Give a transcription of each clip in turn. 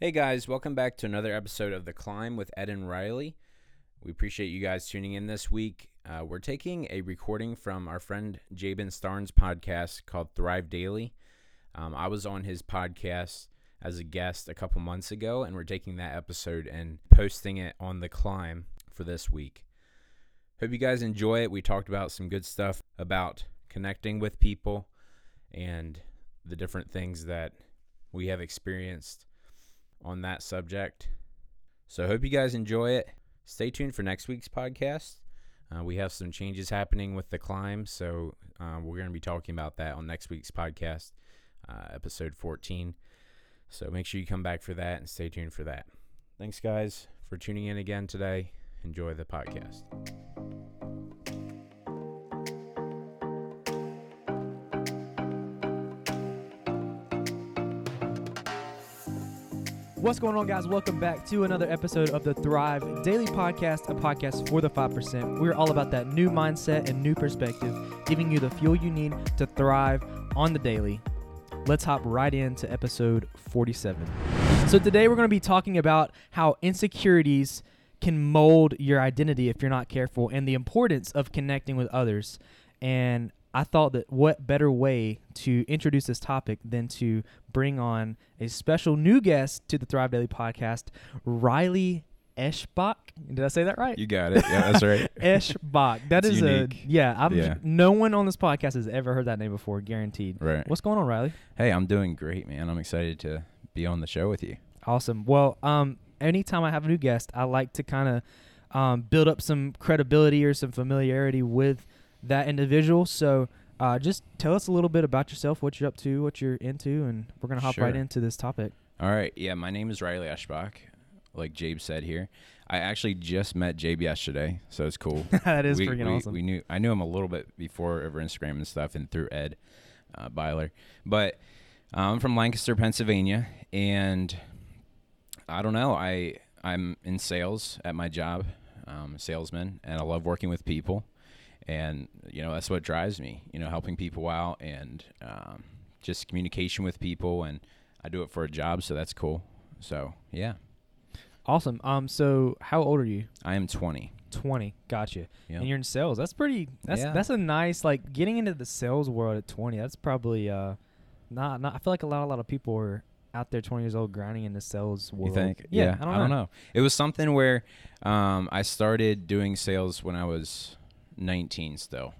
Hey guys, welcome back to another episode of The Climb with Ed and Riley. We appreciate you guys tuning in this week. We're taking a recording from our friend Jabin Stern's podcast called Thrive Daily. I was on his podcast as a guest a couple months ago, and we're taking that episode and posting it on The Climb for this week. Hope you guys enjoy it. We talked about some good stuff about connecting with people and the different things that we have experienced on that subject. So I hope you guys enjoy it. Stay tuned for next week's podcast. We have some changes happening with The Climb, so we're going to be talking about that on next week's podcast, episode 14. So make sure you come back for that and stay tuned for that. Thanks, guys, for tuning in again today. Enjoy the podcast. What's going on, guys? Welcome back to another episode of the Thrive Daily Podcast, a podcast for the 5%. We're all about that new mindset and new perspective, giving you the fuel you need to thrive on the daily. Let's hop right into episode 47. So today we're going to be talking about how insecurities can mold your identity if you're not careful, and the importance of connecting with others. And I thought that what better way to introduce this topic than to bring on a special new guest to the Thrive Daily podcast, Riley Eschbach. Did I say that right? You got it. Yeah, that's right. Eschbach. That is unique. No one on this podcast has ever heard that name before, guaranteed. Right. What's going on, Riley? Hey, I'm doing great, man. I'm excited to be on the show with you. Awesome. Well, anytime I have a new guest, I like to kind of build up some credibility or some familiarity with that individual. So just tell us a little bit about yourself, what you're up to, what you're into, and we're going to hop right into this topic. All right. Yeah, my name is Riley Eschbach, like Jabe said here. I actually just met Jabe yesterday, so it's cool. That is freaking awesome. I knew him a little bit before over Instagram and stuff and through Ed Byler. But I'm from Lancaster, Pennsylvania, and I don't know. I'm in sales at my job, salesman, and I love working with people. And, you know, that's what drives me, you know, helping people out and just communication with people. And I do it for a job, so that's cool. So, yeah. Awesome. So how old are you? I am 20. 20. Gotcha. Yep. And you're in sales. That's a nice, like, getting into the sales world at 20. That's probably not I feel like a lot of people are out there 20 years old grinding in the sales world. You think? Yeah. I don't know. It was something where I started doing sales when I was 19 still,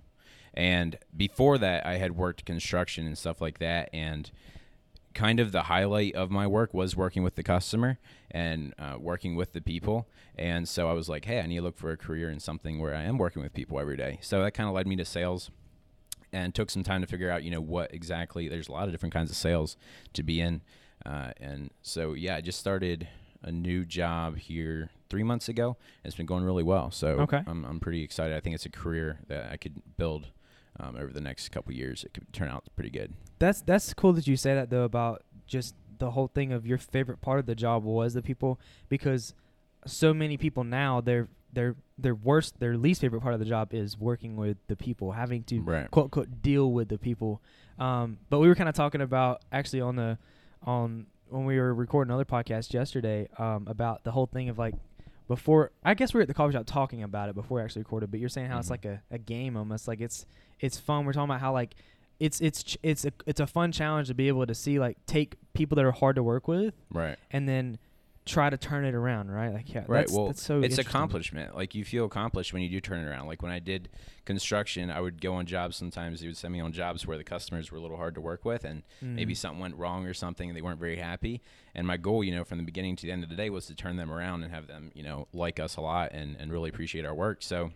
and before that I had worked construction and stuff like that, and kind of the highlight of my work was working with the customer and working with the people. And so I was like, hey, I need to look for a career in something where I am working with people every day. So that kind of led me to sales, and took some time to figure out, you know, what exactly, there's a lot of different kinds of sales to be in, and so yeah, I just started a new job here 3 months ago. It's been going really well, so okay. I'm pretty excited. I think it's a career that I could build over the next couple of years. It could turn out pretty good. That's cool that you say that, though, about just the whole thing of your favorite part of the job was the people, because so many people now, their least favorite part of the job is working with the people, having to quote unquote deal with the people. But we were kind of talking about actually on when we were recording another podcast yesterday about the whole thing of, like, before, I guess we were at the coffee shop talking about it before we actually recorded, but you're saying how it's like a game almost, like it's fun. We're talking about how, like, it's a fun challenge to be able to see, like, take people that are hard to work with, right, and then try to turn it around, right? Like, yeah, right. Well, that's so it's accomplishment. Like, you feel accomplished when you do turn it around. Like, when I did construction, I would go on jobs sometimes. They would send me on jobs where the customers were a little hard to work with, and maybe something went wrong or something, and they weren't very happy. And my goal, you know, from the beginning to the end of the day was to turn them around and have them, you know, like us a lot and really appreciate our work. So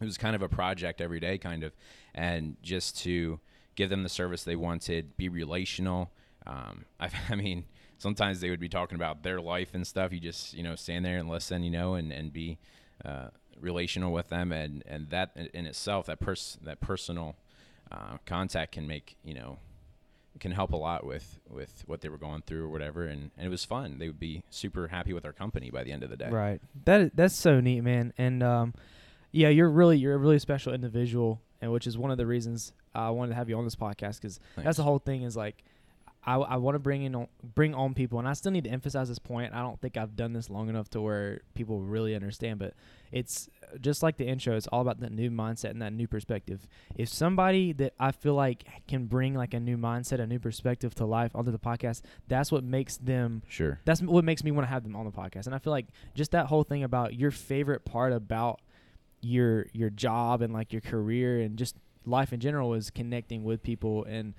it was kind of a project every day, kind of, and just to give them the service they wanted, be relational. I mean, sometimes they would be talking about their life and stuff. You just, you know, stand there and listen, you know, and be relational with them. And that in itself, that personal contact can make, you know, can help a lot with what they were going through or whatever. And it was fun. They would be super happy with our company by the end of the day. Right. That's so neat, man. And yeah, you're a really special individual, and which is one of the reasons I wanted to have you on this podcast, because that's the whole thing is, like, I want to bring on people, and I still need to emphasize this point. I don't think I've done this long enough to where people really understand, but it's just like the intro. It's all about that new mindset and that new perspective. If somebody that I feel like can bring like a new mindset, a new perspective to life onto the podcast, that's what makes them. Sure. That's what makes me want to have them on the podcast. And I feel like just that whole thing about your favorite part about your job and like your career and just life in general is connecting with people and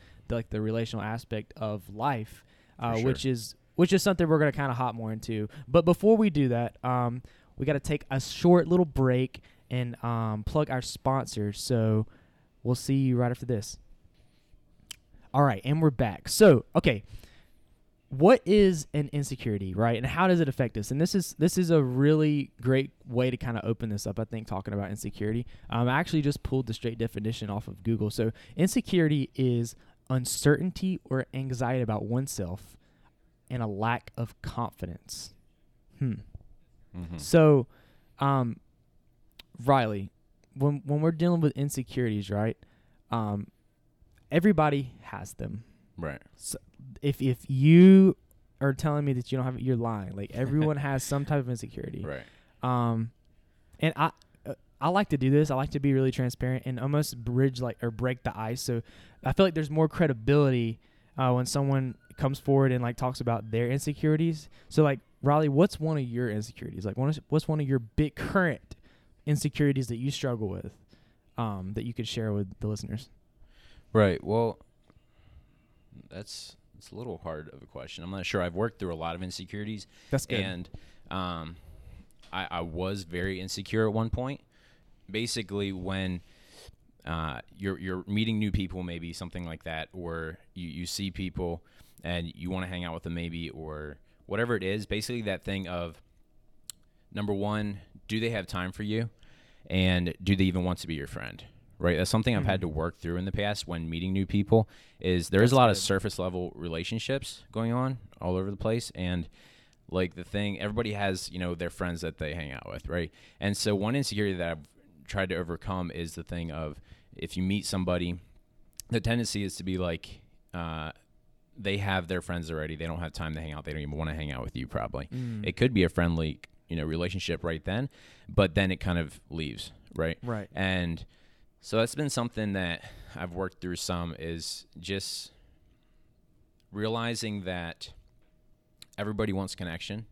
the relational aspect of life, sure. which is something we're going to kind of hop more into. But before we do that, we got to take a short little break and plug our sponsor. So we'll see you right after this. All right, and we're back. So, okay, what is an insecurity, right? And how does it affect us? And this is a really great way to kind of open this up, I think, talking about insecurity. I actually just pulled the straight definition off of Google. So insecurity is uncertainty or anxiety about oneself and a lack of confidence. Mm-hmm. So, Riley, when we're dealing with insecurities, right, everybody has them. Right. So if you are telling me that you don't have it, you're lying. Like, everyone has some type of insecurity. Right. And I like to do this. I like to be really transparent and almost break the ice. So I feel like there's more credibility when someone comes forward and like talks about their insecurities. So like, Riley, what's one of your insecurities? Like, what's one of your big current insecurities that you struggle with that you could share with the listeners? Right. Well, it's a little hard of a question. I'm not sure. I've worked through a lot of insecurities. That's good. And I was very insecure at one point. Basically, when you're meeting new people, maybe something like that, or you see people and you want to hang out with them maybe, or whatever it is, basically that thing of, number one, do they have time for you? And do they even want to be your friend? Right. That's something I've had to work through in the past when meeting new people is there's a lot of surface level relationships going on all over the place. And like the thing, everybody has, you know, their friends that they hang out with. Right. And so one insecurity that I've tried to overcome is the thing of, if you meet somebody, the tendency is to be like, they have their friends already. They don't have time to hang out. They don't even want to hang out with you. Probably. It could be a friendly, you know, relationship right then, but then it kind of leaves. Right. Right. And so that's been something that I've worked through some, is just realizing that everybody wants connection.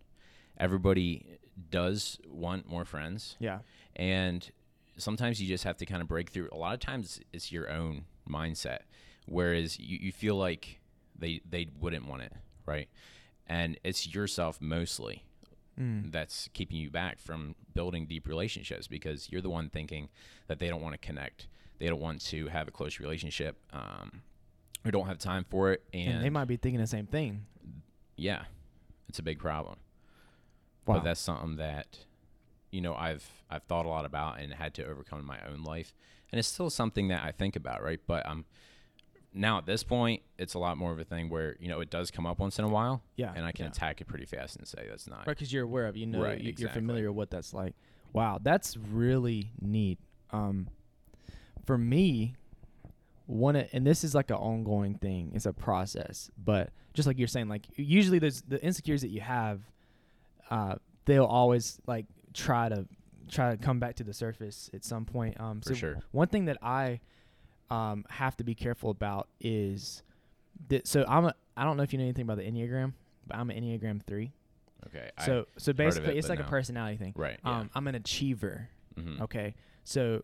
Everybody does want more friends. Yeah. And sometimes you just have to kind of break through. A lot of times it's your own mindset, whereas you feel like they wouldn't want it, right? And it's yourself mostly that's keeping you back from building deep relationships, because you're the one thinking that they don't want to connect, they don't want to have a close relationship, or don't have time for it, and they might be thinking the same thing. Yeah, it's a big problem. Wow. But that's something that, you know, I've thought a lot about and had to overcome in my own life, and it's still something that I think about, right? But now at this point, it's a lot more of a thing where, you know, it does come up once in a while. Yeah. And I can attack it pretty fast and say that's not. Right, because you're aware of, you know, right, you're familiar with what that's like. Wow, that's really neat. For me, and this is like an ongoing thing. It's a process. But just like you're saying, like usually there's the insecurities that you have, they'll always like try to come back to the surface at some point. So for sure. One thing that I have to be careful about is that. So I don't know if you know anything about the Enneagram, but I'm an Enneagram 3. Okay. So basically it's like a personality thing. Right. Yeah. I'm an achiever. Mm-hmm. Okay. So,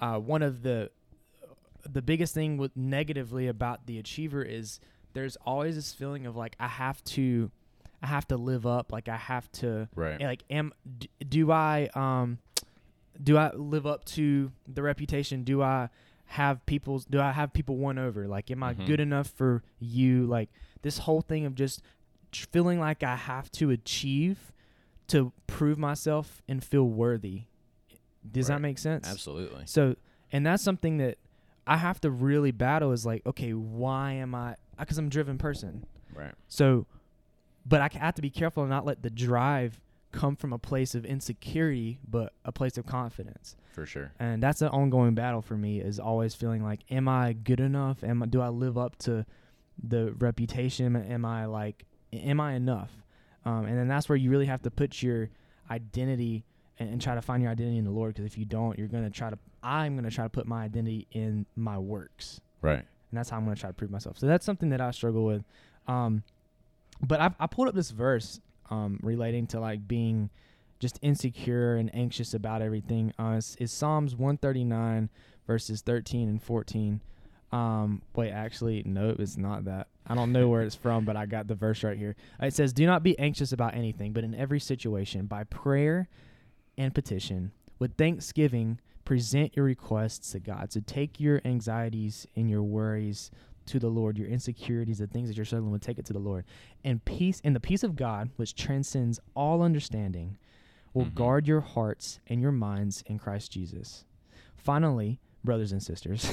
one of the biggest thing with negatively about the achiever is there's always this feeling of like, I have to live up. Like I have to, right. Like, do I live up to the reputation? Do I have people won over? Like, am I good enough for you? Like this whole thing of just feeling like I have to achieve to prove myself and feel worthy. Does that make sense? Absolutely. So, and that's something that I have to really battle is like, okay, why am I? Because I'm a driven person. Right. So, but I have to be careful and not let the drive come from a place of insecurity, but a place of confidence. For sure. And that's an ongoing battle for me, is always feeling like, am I good enough? Do I live up to the reputation? Am I enough? And then that's where you really have to put your identity and try to find your identity in the Lord. Because if you don't, I'm going to try to put my identity in my works. Right. And that's how I'm going to try to prove myself. So that's something that I struggle with. But I pulled up this verse relating to like being just insecure and anxious about everything. It's Psalms 139 verses 13 and 14. Wait, actually, no, it's not that. I don't know where it's from, but I got the verse right here. It says, "Do not be anxious about anything, but in every situation, by prayer and petition, with thanksgiving, present your requests to God." So take your anxieties and your worries to the Lord, your insecurities, the things that you're struggling with, take it to the Lord. And peace, and the peace of God, which transcends all understanding, will guard your hearts and your minds in Christ Jesus. Finally, brothers and sisters,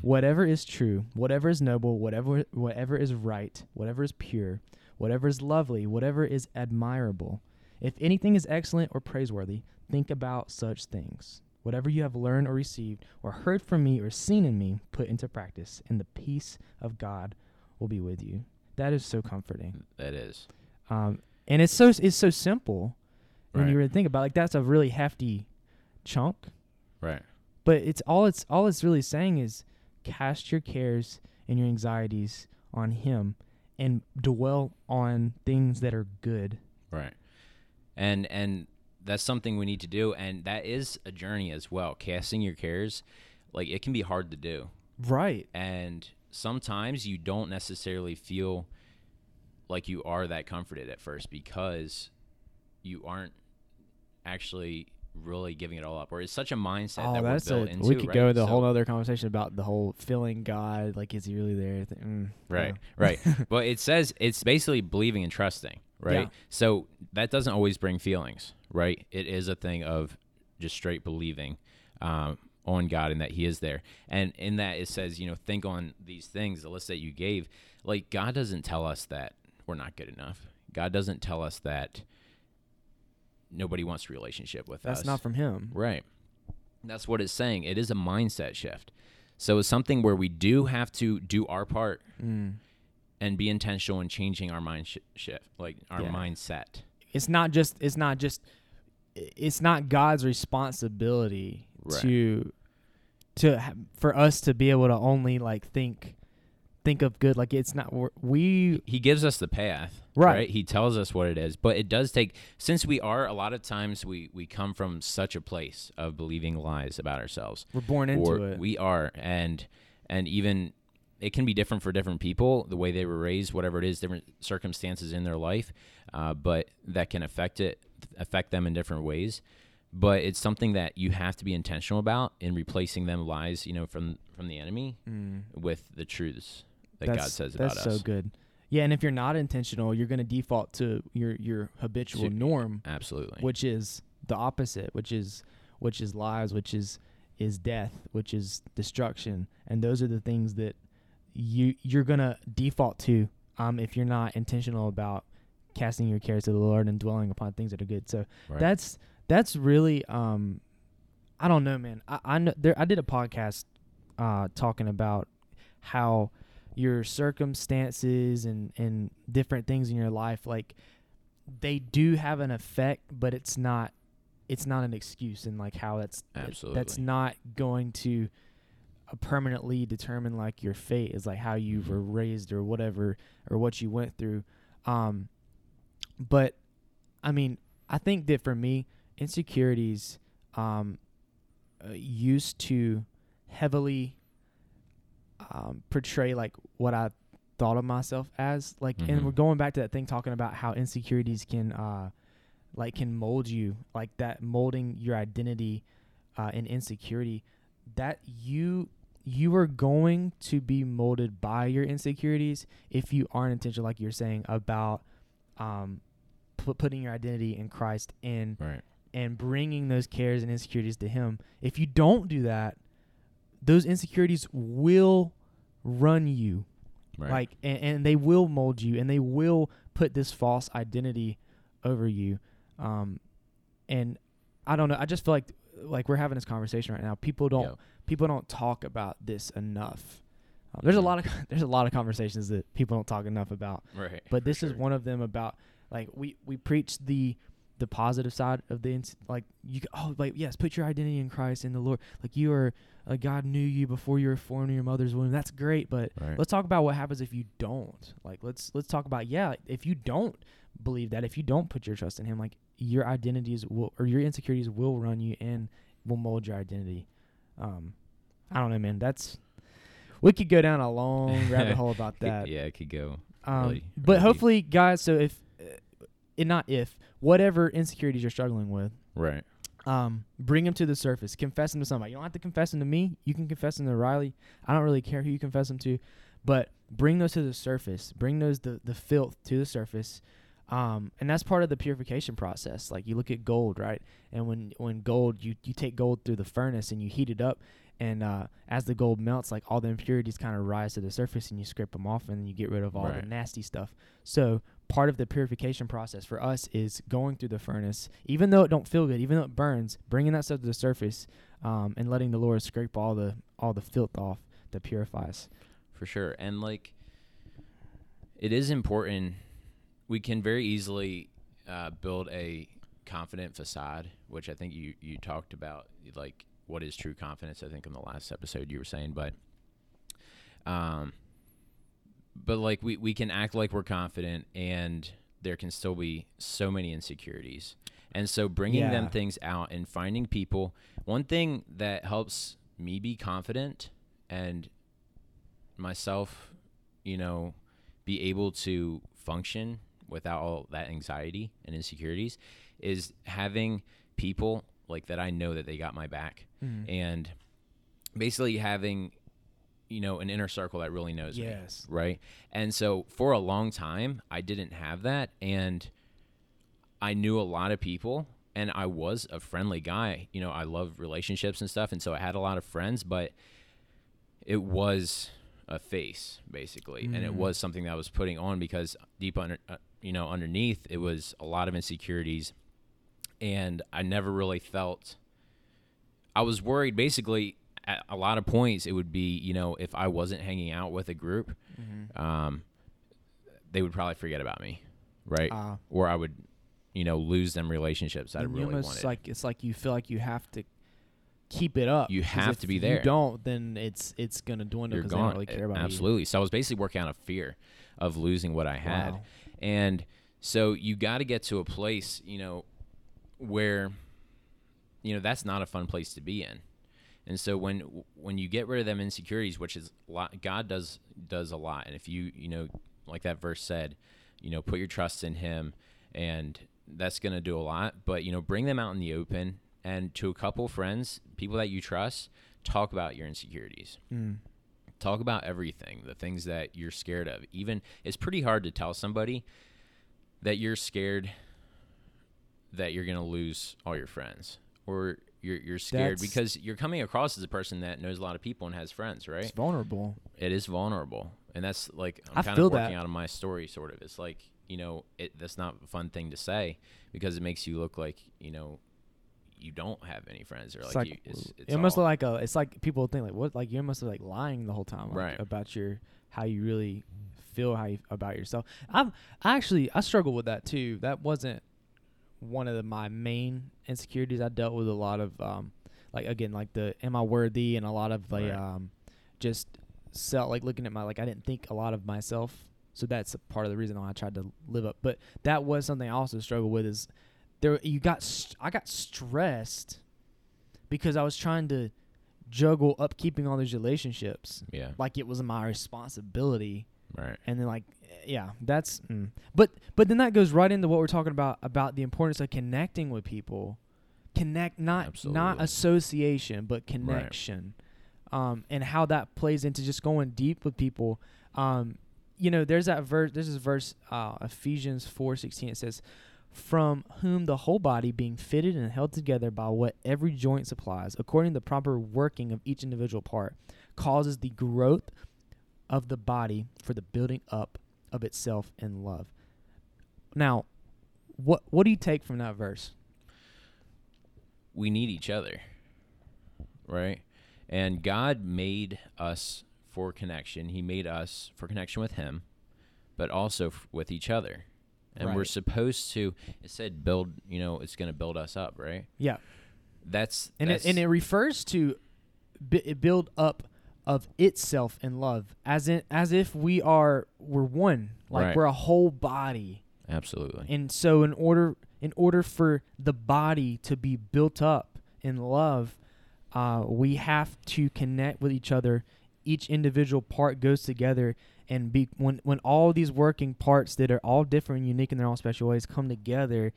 whatever is true, whatever is noble, whatever is right, whatever is pure, whatever is lovely, whatever is admirable, if anything is excellent or praiseworthy, think about such things. Whatever you have learned or received or heard from me or seen in me, put into practice, and the peace of God will be with you. That is so comforting. That is. And it's so simple. When you really think about it, like, that's a really hefty chunk. Right. But it's all it's really saying is cast your cares and your anxieties on him and dwell on things that are good. Right. And that's something we need to do, and that is a journey as well. Casting your cares, like, it can be hard to do. Right. And sometimes you don't necessarily feel like you are that comforted at first because you aren't actually really giving it all up, or it's such a mindset that we're built into. We could go into a whole other conversation about the whole feeling God, like, is he really there? Right. But it says it's basically believing and trusting, right? Yeah. So that doesn't always bring feelings, right? It is a thing of just straight believing on God and that he is there. And in that it says, think on these things, the list that you gave. Like, God doesn't tell us that we're not good enough. God doesn't tell us that nobody wants a relationship with us. That's not from him. Right. That's what it's saying. It is a mindset shift. So it's something where we do have to do our part and be intentional in changing our mindset. It's not God's responsibility for us to be able to only like think of good. Like, it's not, he gives us the path, right? He tells us what it is, but it does take, since we are, a lot of times we come from such a place of believing lies about ourselves. We're born into it. We are. And even it can be different for different people, the way they were raised, whatever it is, different circumstances in their life. But that can affect them in different ways. But it's something that you have to be intentional about in replacing them lies, from the enemy with the truths that God says about us. That's so good. Yeah, and if you're not intentional, you're going to default to your habitual norm. Absolutely. Which is the opposite, which is lies, which is death, which is destruction. And those are the things that you're going to default to if you're not intentional about casting your cares to the Lord and dwelling upon things that are good. So that's really I don't know, man. I know I did a podcast talking about how your circumstances and different things in your life, like, they do have an effect, but it's not an excuse, and like how that's not going to permanently determine like your fate, is like how you were raised or whatever, or what you went through. But I mean, I think that for me, insecurities used to heavily portray like what I thought of myself as, like, and we're going back to that thing talking about how insecurities can mold you, like that molding your identity in insecurity, that you are going to be molded by your insecurities if you aren't intentional, like you're saying, about putting your identity in Christ and bringing those cares and insecurities to him. If you don't do that, those insecurities will run you, like, and they will mold you, and they will put this false identity over you. And I don't know. I just feel like we're having this conversation right now. People don't talk about this enough. There's a lot of conversations that people don't talk enough about. Right. But this is one of them about, like, we preach the positive side of the, like, yes, put your identity in Christ, in the Lord. Like, you are, God knew you before you were formed in your mother's womb. That's great, but let's talk about what happens if you don't. Like, let's talk about, if you don't believe that, if you don't put your trust in him, like, your identities will, or your insecurities will run you and will mold your identity. I don't know, man. We could go down a long rabbit hole about that. Yeah, it could go. Really, but really hopefully, deep. Guys, so whatever insecurities you're struggling with, right? Bring them to the surface. Confess them to somebody. You don't have to confess them to me. You can confess them to Riley. I don't really care who you confess them to, but bring those to the surface. Bring those the filth to the surface, and that's part of the purification process. Like, you look at gold, right? And when gold, you take gold through the furnace and you heat it up. And as the gold melts, like, all the impurities kind of rise to the surface, and you scrape them off, and you get rid of all the nasty stuff. So part of the purification process for us is going through the furnace, even though it don't feel good, even though it burns, bringing that stuff to the surface, and letting the Lord scrape all the filth off that purifies. For sure. And, like, it is important. We can very easily build a confident facade, which I think you talked about, like, what is true confidence? I think in the last episode you were saying, but like we can act like we're confident, and there can still be so many insecurities. And so bringing them things out and finding people. One thing that helps me be confident and myself, be able to function without all that anxiety and insecurities is having people like that I know that they got my back. And basically having, an inner circle that really knows me, right? And so for a long time, I didn't have that, and I knew a lot of people, and I was a friendly guy. I love relationships and stuff, and so I had a lot of friends, but it was a face, basically, and it was something that I was putting on because deep underneath, it was a lot of insecurities, and I never really felt... I was worried, basically, at a lot of points, it would be, if I wasn't hanging out with a group, they would probably forget about me, right? Or I would, lose them relationships that I really wanted. Like, it's like you feel like you have to keep it up. You have to be there. If you don't, then it's going to dwindle because they don't really care about you. Absolutely. So I was basically working out of fear of losing what I had. Wow. And so you got to get to a place, where... that's not a fun place to be in. And so when you get rid of them insecurities, which is a lot, God does a lot. And if you like that verse said, put your trust in him, and that's going to do a lot, but, bring them out in the open, and to a couple friends, people that you trust, talk about your insecurities, talk about everything, the things that you're scared of. Even it's pretty hard to tell somebody that you're scared that you're going to lose all your friends. Or you're scared because you're coming across as a person that knows a lot of people and has friends, right? It's vulnerable. It is vulnerable. And that's like, I'm kind of working out of my story, sort of. It's like, that's not a fun thing to say because it makes you look like, you don't have any friends. Or it's like, it must look like it's like people think like, what, like you must be like lying the whole time, like, right, about how you really feel about yourself. I struggle with that too. That wasn't one of my main insecurities. I dealt with a lot of am I worthy, and a lot of just self, like looking at I didn't think a lot of myself, so that's a part of the reason why I tried to live up. But that was something I also struggled with, is I got stressed because I was trying to juggle up keeping all these relationships, like it was my responsibility, right? And then that's but then that goes right into what we're talking about the importance of connecting with people. Connect, not Absolutely. Not association, but connection, and how that plays into just going deep with people. There's that verse. There's this verse, Ephesians 4:16. It says, "From whom the whole body, being fitted and held together by what every joint supplies, according to the proper working of each individual part, causes the growth of the body for the building up of itself in love." Now, what do you take from that verse? We need each other, right? And God made us for connection. He made us for connection with him, but also with each other. And right. we're supposed to, it said build, you know, it's going to build us up, right? Yeah. It refers to build up of itself in love, as if we're one, like right. we're a whole body. Absolutely. And so in order for the body to be built up in love, we have to connect with each other. Each individual part goes together, and when all these working parts that are all different, unique in their own special ways come together,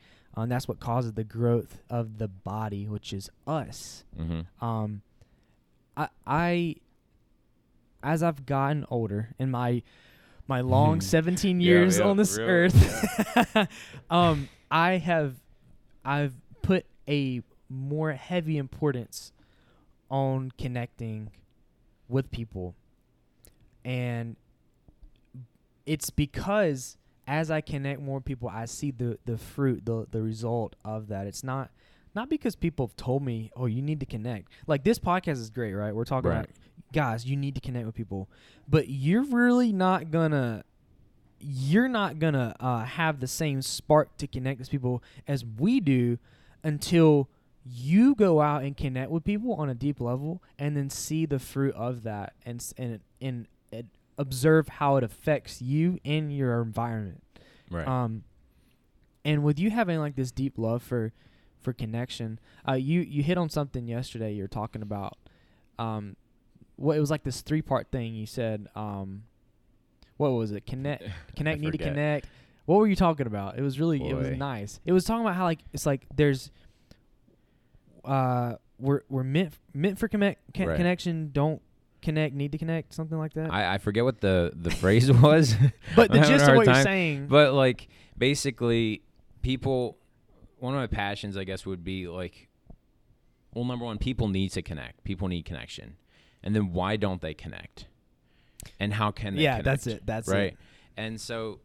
that's what causes the growth of the body, which is us. Mm-hmm. As I've gotten older in my long 17 years on this earth, yeah. I've put a more heavy importance on connecting with people. And it's because as I connect more people, I see the fruit, the result of that. It's not because people have told me, oh, you need to connect. Like, this podcast is great, right? We're talking right. about, guys, you need to connect with people, but you're not gonna have the same spark to connect with people as we do until you go out and connect with people on a deep level, and then see the fruit of that, and observe how it affects you in your environment. Right. And with you having like this deep love for connection, you hit on something yesterday. You're talking about it was like this 3-part thing you said. What was it? Connect, need to connect. What were you talking about? It was really, Boy. It was nice. It was talking about how like it's like there's, we're meant for connection. Don't connect, need to connect, something like that. I forget what the phrase was, but the gist of what you're saying. But like basically, people. One of my passions, I guess, would be like, well, number one, people need to connect. People need connection. And then why don't they connect? And how can they connect? Yeah, that's it. That's right. It. And so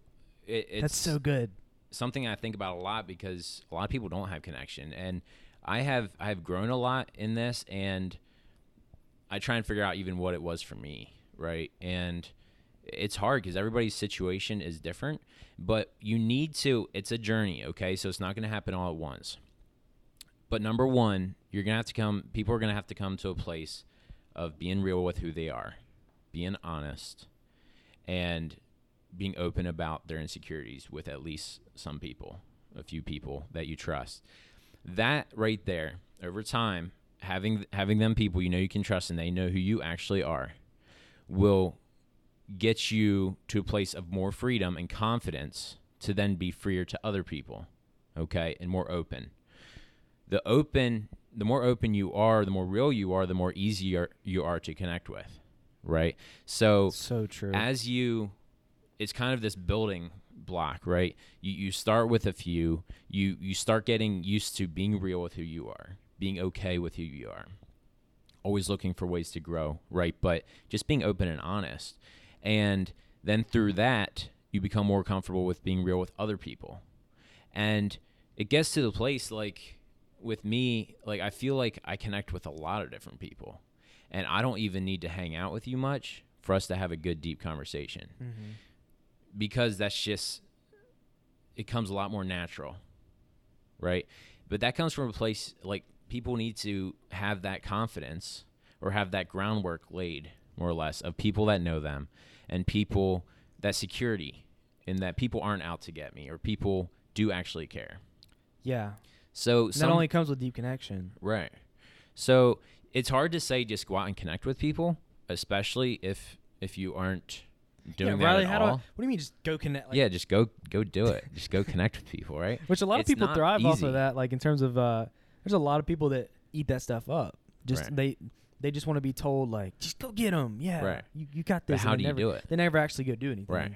it's... That's so good. Something I think about a lot because a lot of people don't have connection. And I have grown a lot in this, and I try and figure out even what it was for me, right? And it's hard because everybody's situation is different, but you need to... It's a journey, okay? So it's not going to happen all at once. But number one, you're going to have to come... People are going to have to come to a place of being real with who they are, being honest, and being open about their insecurities with at least some people, a few people that you trust. That right there, over time, having them people you know you can trust and they know who you actually are will get you to a place of more freedom and confidence to then be freer to other people, okay, and more open. The more open you are, the more real you are, the more easier you are to connect with, right? So true. It's kind of this building block, right? You start with a few, you start getting used to being real with who you are, being okay with who you are, always looking for ways to grow, right? But just being open and honest. And then through that, you become more comfortable with being real with other people. And it gets to the place like... With me, like I feel like I connect with a lot of different people, and I don't even need to hang out with you much for us to have a good, deep conversation, mm-hmm. because that's just, it comes a lot more natural, right? But that comes from a place like people need to have that confidence or have that groundwork laid, more or less, of people that know them and people that security in that people aren't out to get me or people do actually care. Yeah. So that only comes with deep connection. Right. So it's hard to say just go out and connect with people, especially if you aren't doing that Riley, at all. What do you mean just go connect? Like, yeah, just go do it. Just go connect with people, right? Which a lot of people thrive off of that, like in terms of there's a lot of people that eat that stuff up. Just right. They just want to be told, like, just go get them. Yeah, right. you got this. But how do you do it? They never actually go do anything. Right.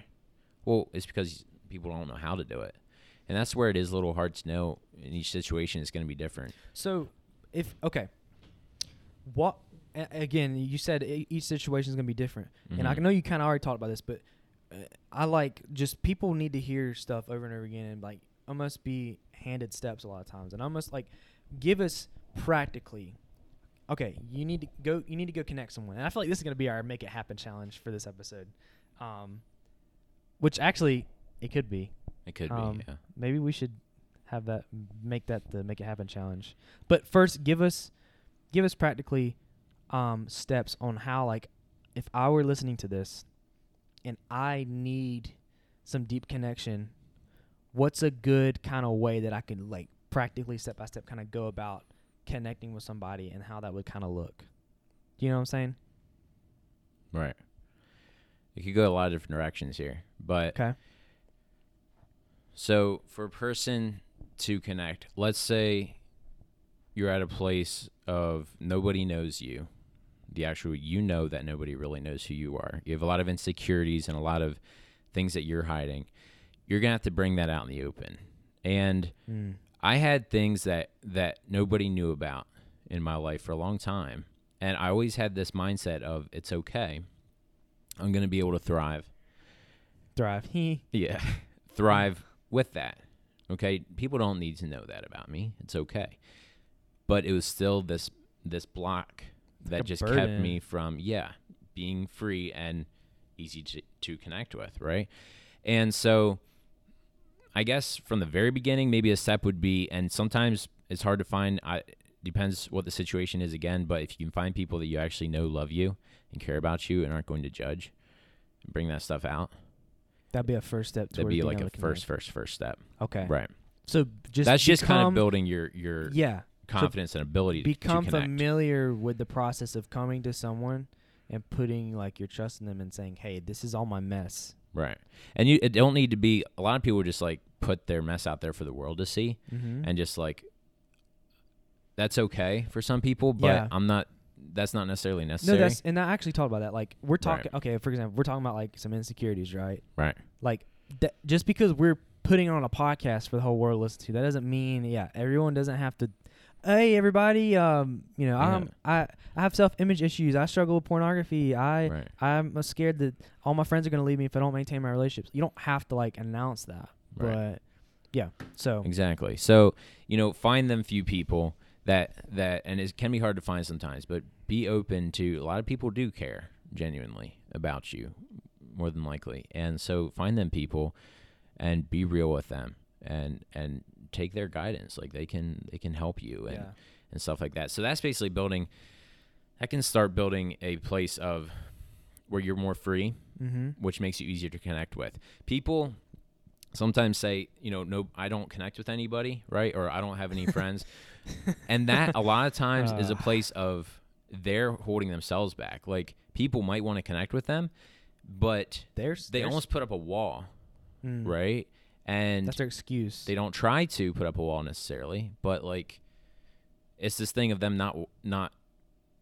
Well, it's because people don't know how to do it. And that's where it is a little hard to know. In each situation, it's going to be different. So, again, you said each situation is going to be different. Mm-hmm. And I know you kind of already talked about this, but I like just people need to hear stuff over and over again and like almost be handed steps a lot of times. And almost like give us practically okay, you need to go connect someone. And I feel like this is going to be our make it happen challenge for this episode. Which actually it could be. It could be, yeah. Maybe we should have that, make that the make it happen challenge. But first, give us practically steps on how, like, if I were listening to this and I need some deep connection, what's a good kind of way that I could, like, practically step by step kind of go about connecting with somebody and how that would kind of look? Do you know what I'm saying? Right. It could go a lot of different directions here, but okay. So for a person to connect, let's say you're at a place of nobody knows you, the actual, you know, that nobody really knows who you are. You have a lot of insecurities and a lot of things that you're hiding. You're going to have to bring that out in the open. And I had things that nobody knew about in my life for a long time. And I always had this mindset of, it's okay. I'm going to be able to thrive. Thrive. Yeah. Thrive with that. Okay. People don't need to know that about me. It's okay. But it was still this block that just kept me from, being free and easy to connect with. Right. And so I guess from the very beginning, maybe a step would be, and sometimes it's hard to find, depends what the situation is again, but if you can find people that you actually know love you and care about you and aren't going to judge, bring that stuff out. That'd be a first step. That'd be like a first step. Okay. Right. So just that's just kind of building your confidence and ability to connect. Become familiar with the process of coming to someone and putting, like, your trust in them and saying, hey, this is all my mess. Right. And it don't need to be, a lot of people just, like, put their mess out there for the world to see, and just, like, that's okay for some people, but I'm not, that's not necessarily necessary. No, and I actually talked about that. Like, we're talking, okay, for example, we're talking about, like, some insecurities, right? Right. Like, just because we're putting on a podcast for the whole world to listen to, that doesn't mean, everyone doesn't have to, hey, everybody, I have self-image issues. I struggle with pornography. I'm scared that all my friends are going to leave me if I don't maintain my relationships. You don't have to, like, announce that. Right. But, so. Exactly. So, find them few people that and it can be hard to find sometimes, but be open to, a lot of people do care genuinely about you, more than likely. And so find them people and be real with them and take their guidance, like they can help you and stuff like that. So that's basically building, that can start building a place of where you're more free, which makes you easier to connect with. People sometimes say, no, I don't connect with anybody, right? Or I don't have any friends. And that a lot of times is a place of they're holding themselves back. Like, people might want to connect with them, but they almost put up a wall, right? And that's their excuse. They don't try to put up a wall necessarily, but, like, it's this thing of them not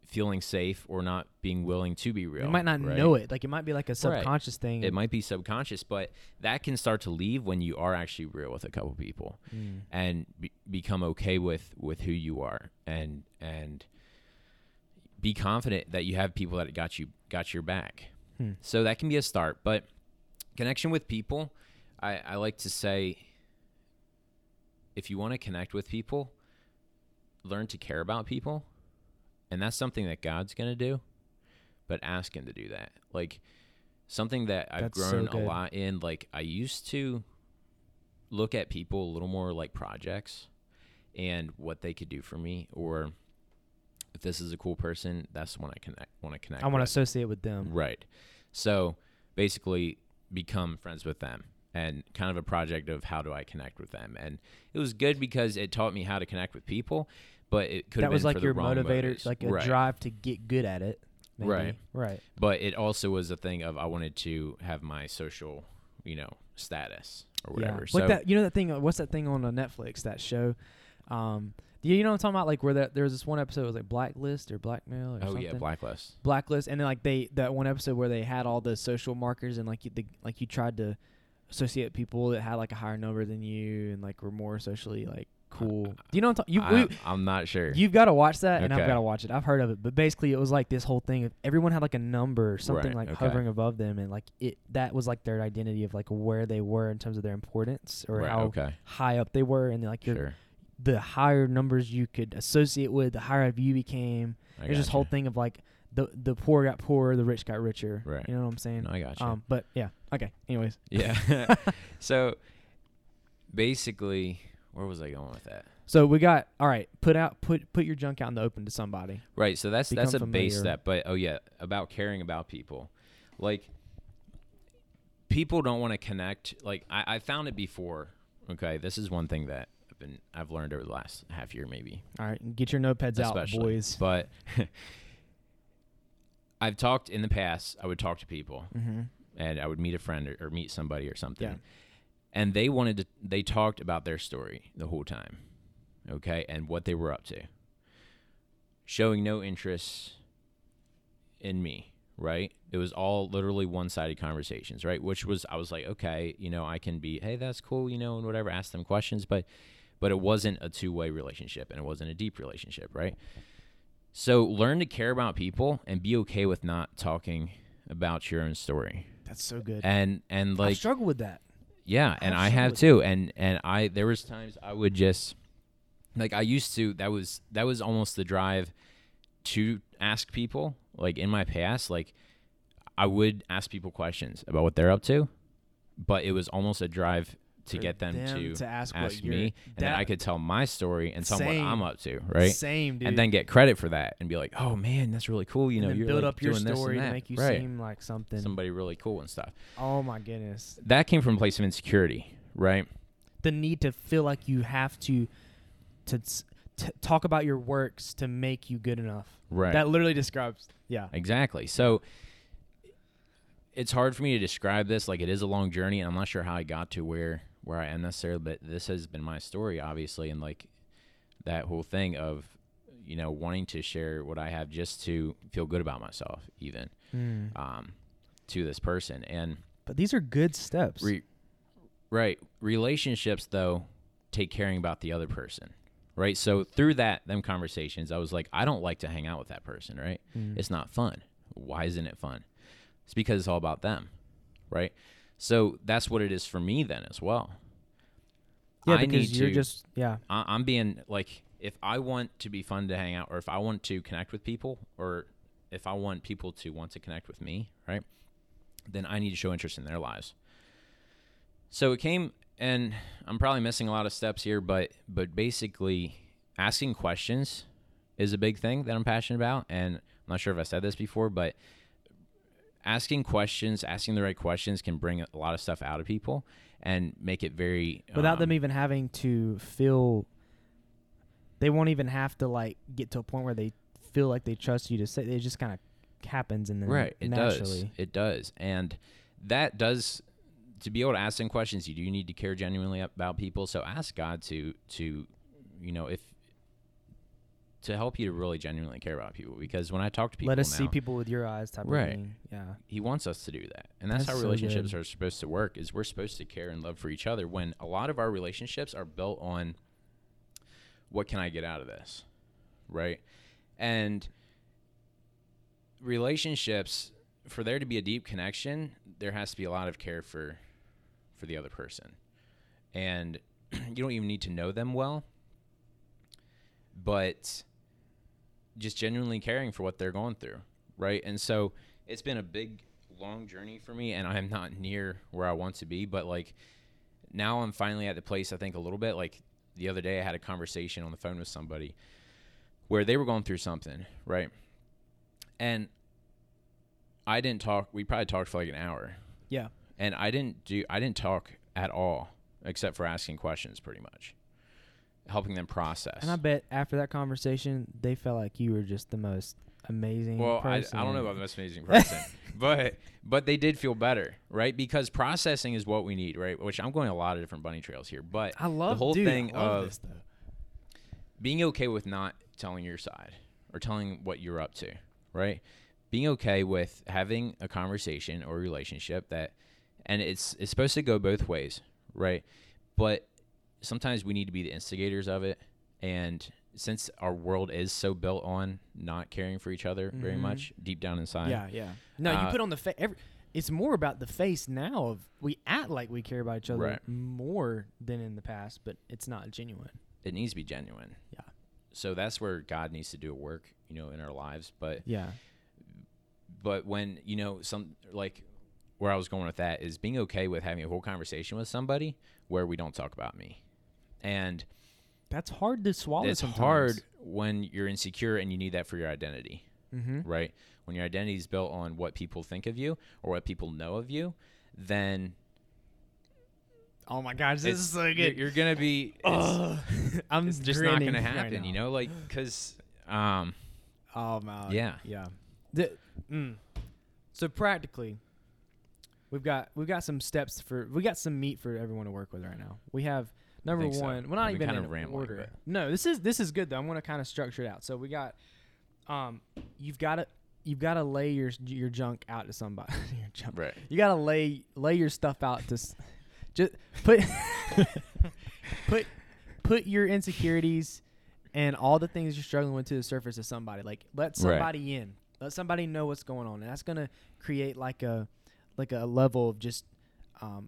feeling safe or not being willing to be real. You might not know it. Like, it might be like a subconscious thing. It might be subconscious, but that can start to leave when you are actually real with a couple people and become okay with who you are and be confident that you have people that got your back. So that can be a start, but connection with people, I like to say, if you want to connect with people, learn to care about people. And that's something that God's going to do, but ask him to do that. Like, something that I've grown a lot in, like, I used to look at people a little more like projects and what they could do for me, or if this is a cool person, that's the one I want to connect with. I want to associate with them. Right. So basically become friends with them. And kind of a project of how do I connect with them. And it was good because it taught me how to connect with people, but it could have been like for the wrong motivators. That was like your motivator, like a drive to get good at it. Maybe. Right. But it also was a thing of I wanted to have my social, status or whatever. Yeah. So, like that, that thing, what's that thing on Netflix, that show? You know what I'm talking about? Like where there was this one episode, it was like Blacklist or Blackmail or something. Oh, yeah, Blacklist. Blacklist. And then like that one episode where they had all the social markers and like you tried to associate people that had like a higher number than you and like were more socially like cool. Do you know what I'm I'm not sure. You've got to watch that, and I've got to watch it. I've heard of it, but basically it was like this whole thing of everyone had like a number or something hovering above them, and like that was like their identity of like where they were in terms of their importance or how high up they were, and like your the higher numbers you could associate with, the higher up you became. There's this whole thing of like the poor got poorer, the rich got richer. Right. You know what I'm saying? No, I got you. But yeah. Okay. Anyways. Yeah. So basically, where was I going with that? So we got, all right, put your junk out in the open to somebody. Right. So that's a base step, but about caring about people. Like, people don't want to connect. Like I found it before. Okay. This is one thing that I've learned over the last half year, maybe. All right. Get your notepads especially. Out, boys. But I've talked in the past, I would talk to people mm-hmm. and I would meet a friend or meet somebody or something. Yeah. And they talked about their story the whole time. Okay. And what they were up to. Showing no interest in me. Right. It was all literally one-sided conversations. Right. Which was, I was like, okay, I can be, hey, that's cool. And whatever, ask them questions, but it wasn't a two-way relationship and it wasn't a deep relationship. Right. So learn to care about people and be okay with not talking about your own story. That's so good. And like, I struggle with that. Yeah, and I have too. And I there was times I would just like I used to that was almost the drive to ask people, like in my past, like I would ask people questions about what they're up to, but it was almost a drive to get them to ask me, and then I could tell my story and tell them what I'm up to, right? Same, dude. And then get credit for that and be like, oh man, that's really cool. You build up your story to make you seem like something, somebody really cool and stuff. Oh my goodness. That came from a place of insecurity, right? The need to feel like you have to talk about your works to make you good enough. Right. That literally describes, yeah. Exactly. So it's hard for me to describe this. Like it is a long journey and I'm not sure how I got to where I am necessarily, but this has been my story, obviously, and like that whole thing of, wanting to share what I have just to feel good about myself, even to this person. But these are good steps. Right. Relationships, though, take caring about the other person, right? So through them conversations, I was like, I don't like to hang out with that person, right? Mm. It's not fun. Why isn't it fun? It's because it's all about them, right? So that's what it is for me then as well. Yeah, I'm being like, if I want to be fun to hang out or if I want to connect with people or if I want people to want to connect with me, right, then I need to show interest in their lives. So it came, and I'm probably missing a lot of steps here, but basically asking questions is a big thing that I'm passionate about. And I'm not sure if I said this before, but asking the right questions can bring a lot of stuff out of people and make it very... without them even having to feel... They won't even have to, like, get to a point where they feel like they trust you to say... It just kind of happens in them right, naturally. It does. And that does... To be able to ask them questions, you do need to care genuinely about people. So ask God to help you to really genuinely care about people, because when I talk to people, let us see people with your eyes type of thing. Yeah. He wants us to do that. And that's how relationships are supposed to work, is we're supposed to care and love for each other, when a lot of our relationships are built on what can I get out of this? Right. And relationships, for there to be a deep connection, there has to be a lot of care for the other person. And you don't even need to know them well, but just genuinely caring for what they're going through, right? And so it's been a big, long journey for me, and I'm not near where I want to be, but, like, now I'm finally at the place, I think, a little bit. Like, the other day I had a conversation on the phone with somebody where they were going through something, right? And I didn't talk. We probably talked for, like, an hour. Yeah. And I didn't talk at all except for asking questions, pretty much. Helping them process. And I bet after that conversation, they felt like you were just the most amazing person. I don't know about the most amazing person, but they did feel better, right? Because processing is what we need, right? Which I'm going a lot of different bunny trails here, but the whole thing of being okay with not telling your side or telling what you're up to, right? Being okay with having a conversation or relationship and it's supposed to go both ways, right? But sometimes we need to be the instigators of it, and since our world is so built on not caring for each other very much deep down inside. Yeah. No, you put on the face. It's more about the face now of we act like we care about each other more than in the past, but it's not genuine. it needs to be genuine. Yeah. So that's where God needs to do a work, you know, in our lives. But yeah. But when, you know, some, like where I was going with that is being okay with having a whole conversation with somebody where we don't talk about me. And that's hard to swallow. It's sometimes hard when you're insecure and you need that for your identity. Mm-hmm. Right? When your identity is built on what people think of you or what people know of you, then oh my gosh, this is so good. You're gonna be. I'm it's just not gonna happen, right, you know, like because. Oh man. Yeah. Yeah. So practically, we've got some steps for some meat for everyone to work with right now. We have number one. So. We're not even kind in of rambling, order. But. No, this is good though. I'm gonna kind of structure it out. So we got, you've got to lay your junk out to somebody. Your junk. Right. You gotta lay your stuff out to. Just put your insecurities and all the things you're struggling with to the surface of somebody. Like let somebody right. in. Let somebody know what's going on. And that's gonna create like a level of just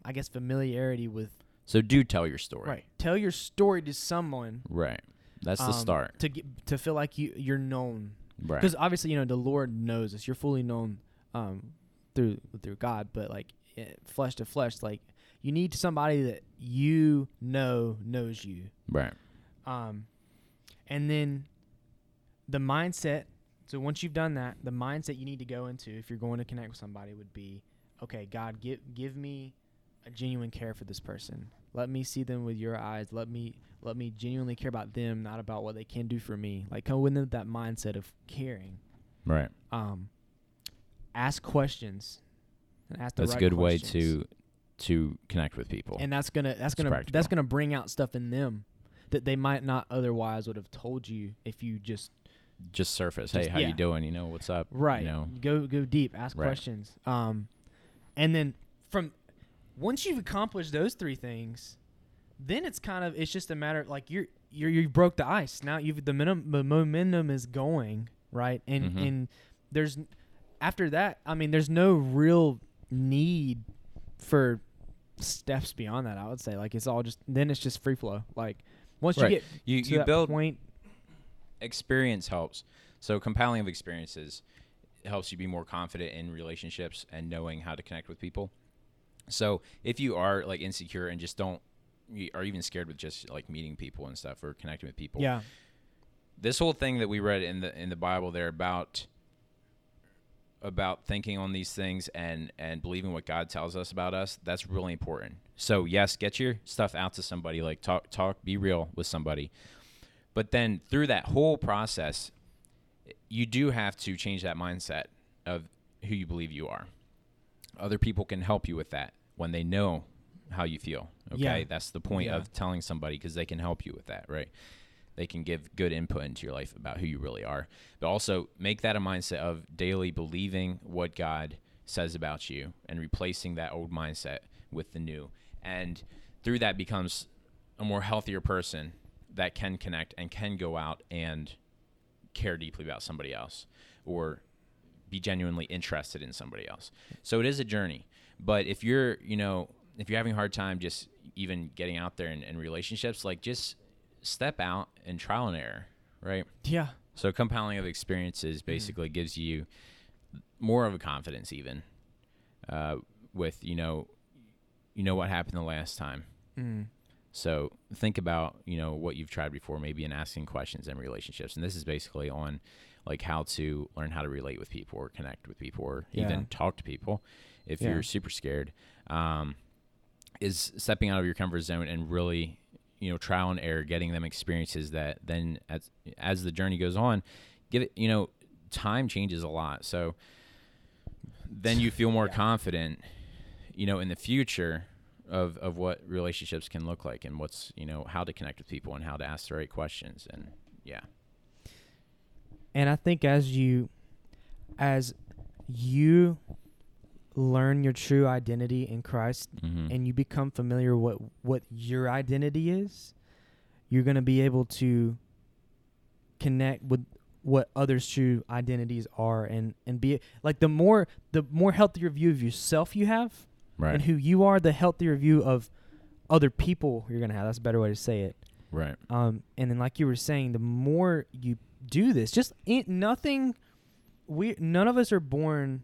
I guess familiarity with. So do tell your story. Right. Tell your story to someone. Right. That's the start. To feel like you're known. Right. Because obviously, you know, the Lord knows us. You're fully known through God, but like flesh to flesh, like you need somebody that you know knows you. Right. And then the mindset. So once you've done that, the mindset you need to go into if you're going to connect with somebody would be, okay, God, give me a genuine care for this person. Let me see them with your eyes. Let me genuinely care about them, not about what they can do for me. Like come with that mindset of caring. Right. Ask questions and ask the right questions. That's a good way to connect with people, and that's gonna bring out stuff in them that they might not otherwise would have told you if you just surface. Hey, how you doing? You know, what's up? Right. You know, go deep. Ask questions. And then from once you've accomplished those three things, then it's just a matter of like you broke the ice. Now the momentum is going right, and mm-hmm. and there's after that, I mean, there's no real need for steps beyond that, I would say. Like, it's all just... Then it's just free flow. Like, once right. you get to you that build point... Experience helps. So, compiling of experiences helps you be more confident in relationships and knowing how to connect with people. So, if you are, like, insecure and just don't... You are even scared with just, like, meeting people and stuff or connecting with people. Yeah. This whole thing that we read in the Bible there about thinking on these things and believing what God tells us about us, that's really important. So yes, get your stuff out to somebody, like talk, be real with somebody. But then through that whole process, you do have to change that mindset of who you believe you are. Other people can help you with that when they know how you feel. Okay. Yeah. That's the point of telling somebody, because they can help you with that, right? They can give good input into your life about who you really are. But also make that a mindset of daily believing what God says about you and replacing that old mindset with the new. And through that becomes a more healthier person that can connect and can go out and care deeply about somebody else or be genuinely interested in somebody else. So it is a journey. But if you're having a hard time just even getting out there in relationships, like just step out and trial and error, right? Yeah. So compiling of experiences basically gives you more of a confidence even with, you know what happened the last time. Mm. So think about, what you've tried before maybe in asking questions in relationships. And this is basically on like how to learn how to relate with people or connect with people or even talk to people if you're super scared, is stepping out of your comfort zone and really, trial and error, getting them experiences that then as the journey goes on, give it, time changes a lot. So then you feel more confident, in the future of what relationships can look like and what's, how to connect with people and how to ask the right questions. And yeah. And I think as you learn your true identity in Christ, mm-hmm. and you become familiar with what your identity is, you're going to be able to connect with what others' true identities are and be like the more healthier view of yourself you have, right. and who you are, the healthier view of other people you're going to have. That's a better way to say it. Right. And then, like you were saying, the more you do this, just nothing. None of us are born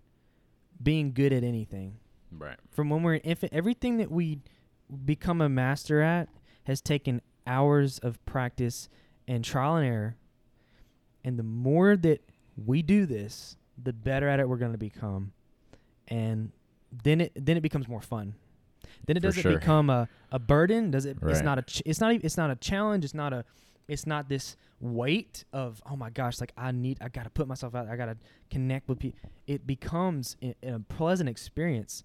being good at anything. Right. From when we're an infant, everything that we become a master at has taken hours of practice and trial and error. And the more that we do this, the better at it we're going to become. And then it becomes more fun. Then it doesn't become a burden. Does it? Right. It's not a. It's not a challenge. It's not a. It's not this weight of, oh my gosh, like I got to put myself out there. I got to connect with people. It becomes a pleasant experience.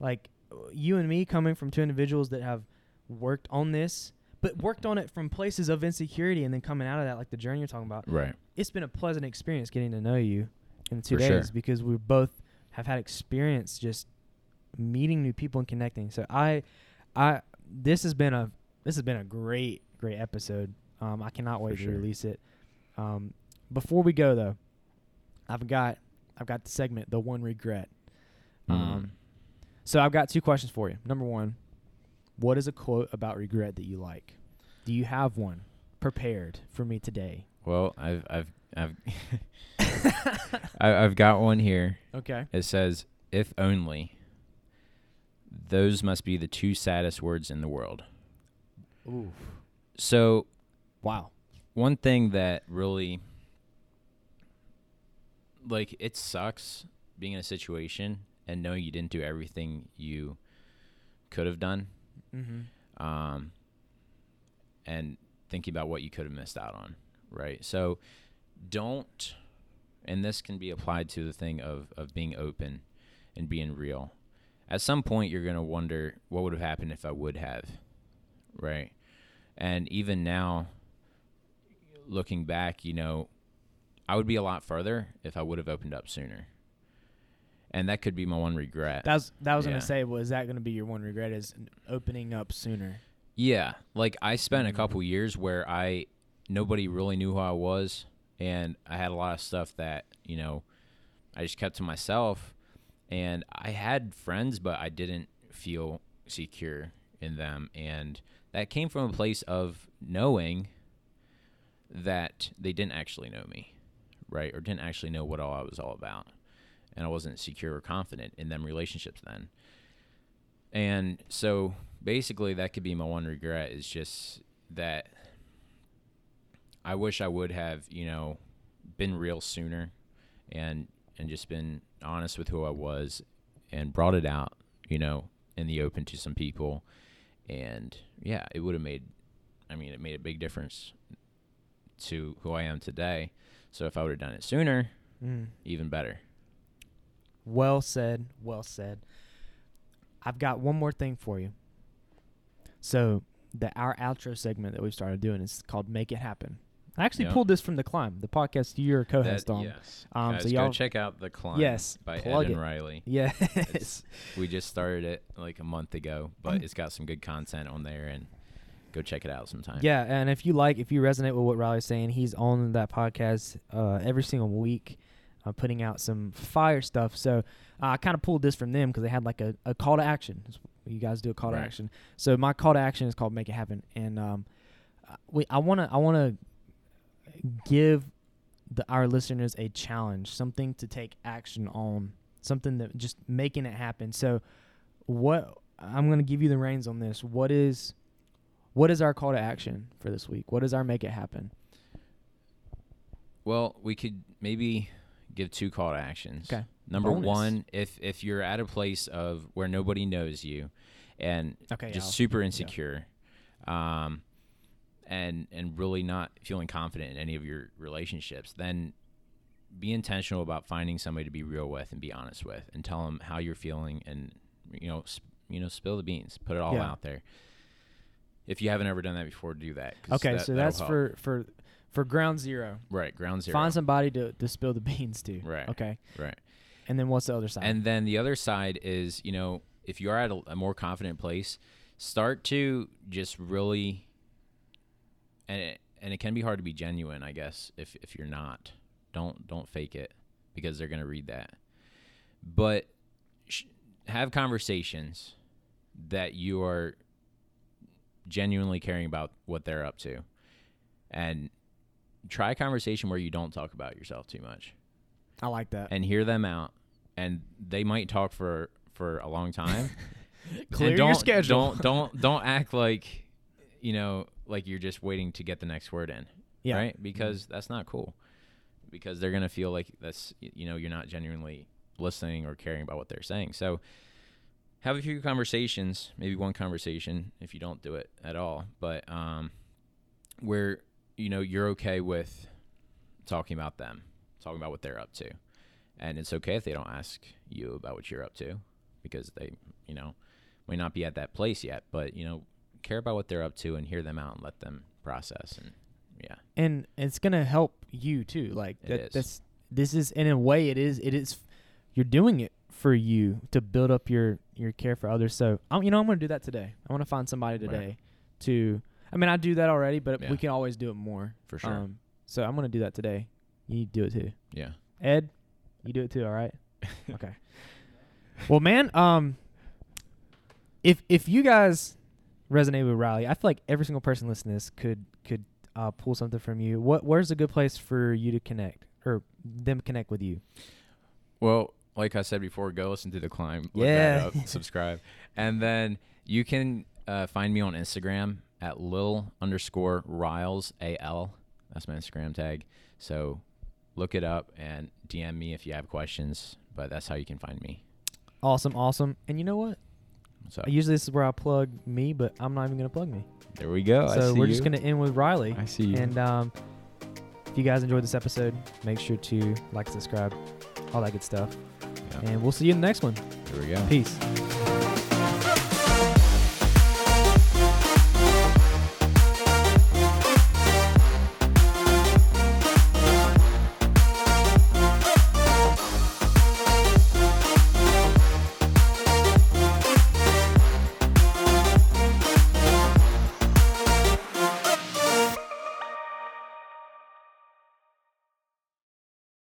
Like you and me coming from two individuals that have worked on this, but worked on it from places of insecurity and then coming out of that, like the journey you're talking about. Right. It's been a pleasant experience getting to know you in 2 days because we both have had experience just meeting new people and connecting. So this has been a great episode. I cannot wait to release it. Before we go though, I've got the segment, the one regret. So I've got two questions for you. Number one, what is a quote about regret that you like? Do you have one prepared for me today? Well, I've got one here. Okay. It says, "If only." Those must be the two saddest words in the world. Ooh. So, wow. One thing that really, like, it sucks being in a situation and knowing you didn't do everything you could have done. Mm-hmm. And thinking about what you could have missed out on, right? So, don't, and this can be applied to the thing of being open and being real. At some point, you're going to wonder, what would have happened if I would have, right? And even now, looking back, you know, I would be a lot further if I would have opened up sooner. And that could be my one regret. That was going to say, well, is that going to be your one regret, is opening up sooner? Yeah. Like, I spent a couple years where nobody really knew who I was, and I had a lot of stuff that, you know, I just kept to myself. And I had friends, but I didn't feel secure in them. And that came from a place of knowing that they didn't actually know me, right? Or didn't actually know what all I was all about. And I wasn't secure or confident in them relationships then. And so basically that could be my one regret, is just that I wish I would have, you know, been real sooner and just been honest with who I was and brought it out, you know, in the open to some people. And yeah, it would have made a big difference to who I am today. So if I would have done it sooner, even better. Well said. Well said. I've got one more thing for you. So our outro segment that we've started doing is called Make It Happen. I actually pulled this from The Climb, the podcast you're co-host on. Yes. Guys, so y'all go check out The Climb by Ed and Riley. Yes. We just started it like a month ago, but it's got some good content on there, and go check it out sometime. Yeah, and if you resonate with what Riley's saying, he's on that podcast every single week, putting out some fire stuff. So I kind of pulled this from them because they had like a call to action. You guys do a call to action. So my call to action is called Make It Happen. And I want to give our listeners a challenge, something to take action on, something that just making it happen. So what I'm going to give you the reins on this. What is our call to action for this week? What is our Make It Happen? Well, we could maybe give two call to actions. Okay. Number one, if you're at a place of where nobody knows you and super insecure, and really not feeling confident in any of your relationships, then be intentional about finding somebody to be real with and be honest with, and tell them how you're feeling, and spill the beans, put it all out there. If you haven't ever done that before, do that. So that's for ground zero. Right, ground zero. Find somebody to spill the beans to. Right. Okay. Right. And then what's the other side? And then the other side is, you know, if you are at a more confident place, start to just really. And it can be hard to be genuine, I guess, if you're not. Don't fake it, because they're going to read that. But have conversations that you are genuinely caring about what they're up to. And try a conversation where you don't talk about yourself too much. I like that. And hear them out. And they might talk for a long time. Clear your schedule. Don't act like, you know, like you're just waiting to get the next word in. Yeah. Right? Because that's not cool. Because they're going to feel like that's, you know, you're not genuinely listening or caring about what they're saying. So have a few conversations, maybe one conversation if you don't do it at all. But where, you know, you're okay with talking about them, talking about what they're up to. And it's okay if they don't ask you about what you're up to, because they, you know, may not be at that place yet, but, you know, care about what they're up to and hear them out and let them process. And yeah. And it's going to help you too. Like this is in a way it is, you're doing it for you to build up your care for others. So I'm going to do that today. I want to find somebody today I do that already, but we can always do it more. For sure. So I'm going to do that today. You do it too. Yeah. Ed, you do it too, all right? Okay. Well, man, if you guys resonate with Riley, I feel like every single person listening to this could pull something from you. Where's a good place for you to connect or them connect with you? Well, like I said before, go listen to The Climb. Look that up, subscribe. And then you can find me on Instagram at Lil_Riles, A-L. That's my Instagram tag. So look it up and DM me if you have questions. But that's how you can find me. Awesome. And you know what? What's up? Usually this is where I plug me, but I'm not even going to plug me. There we go. So we're just going to end with Riley. I see you. And if you guys enjoyed this episode, make sure to like, subscribe, all that good stuff. Yeah. And we'll see you in the next one. There we go. Peace.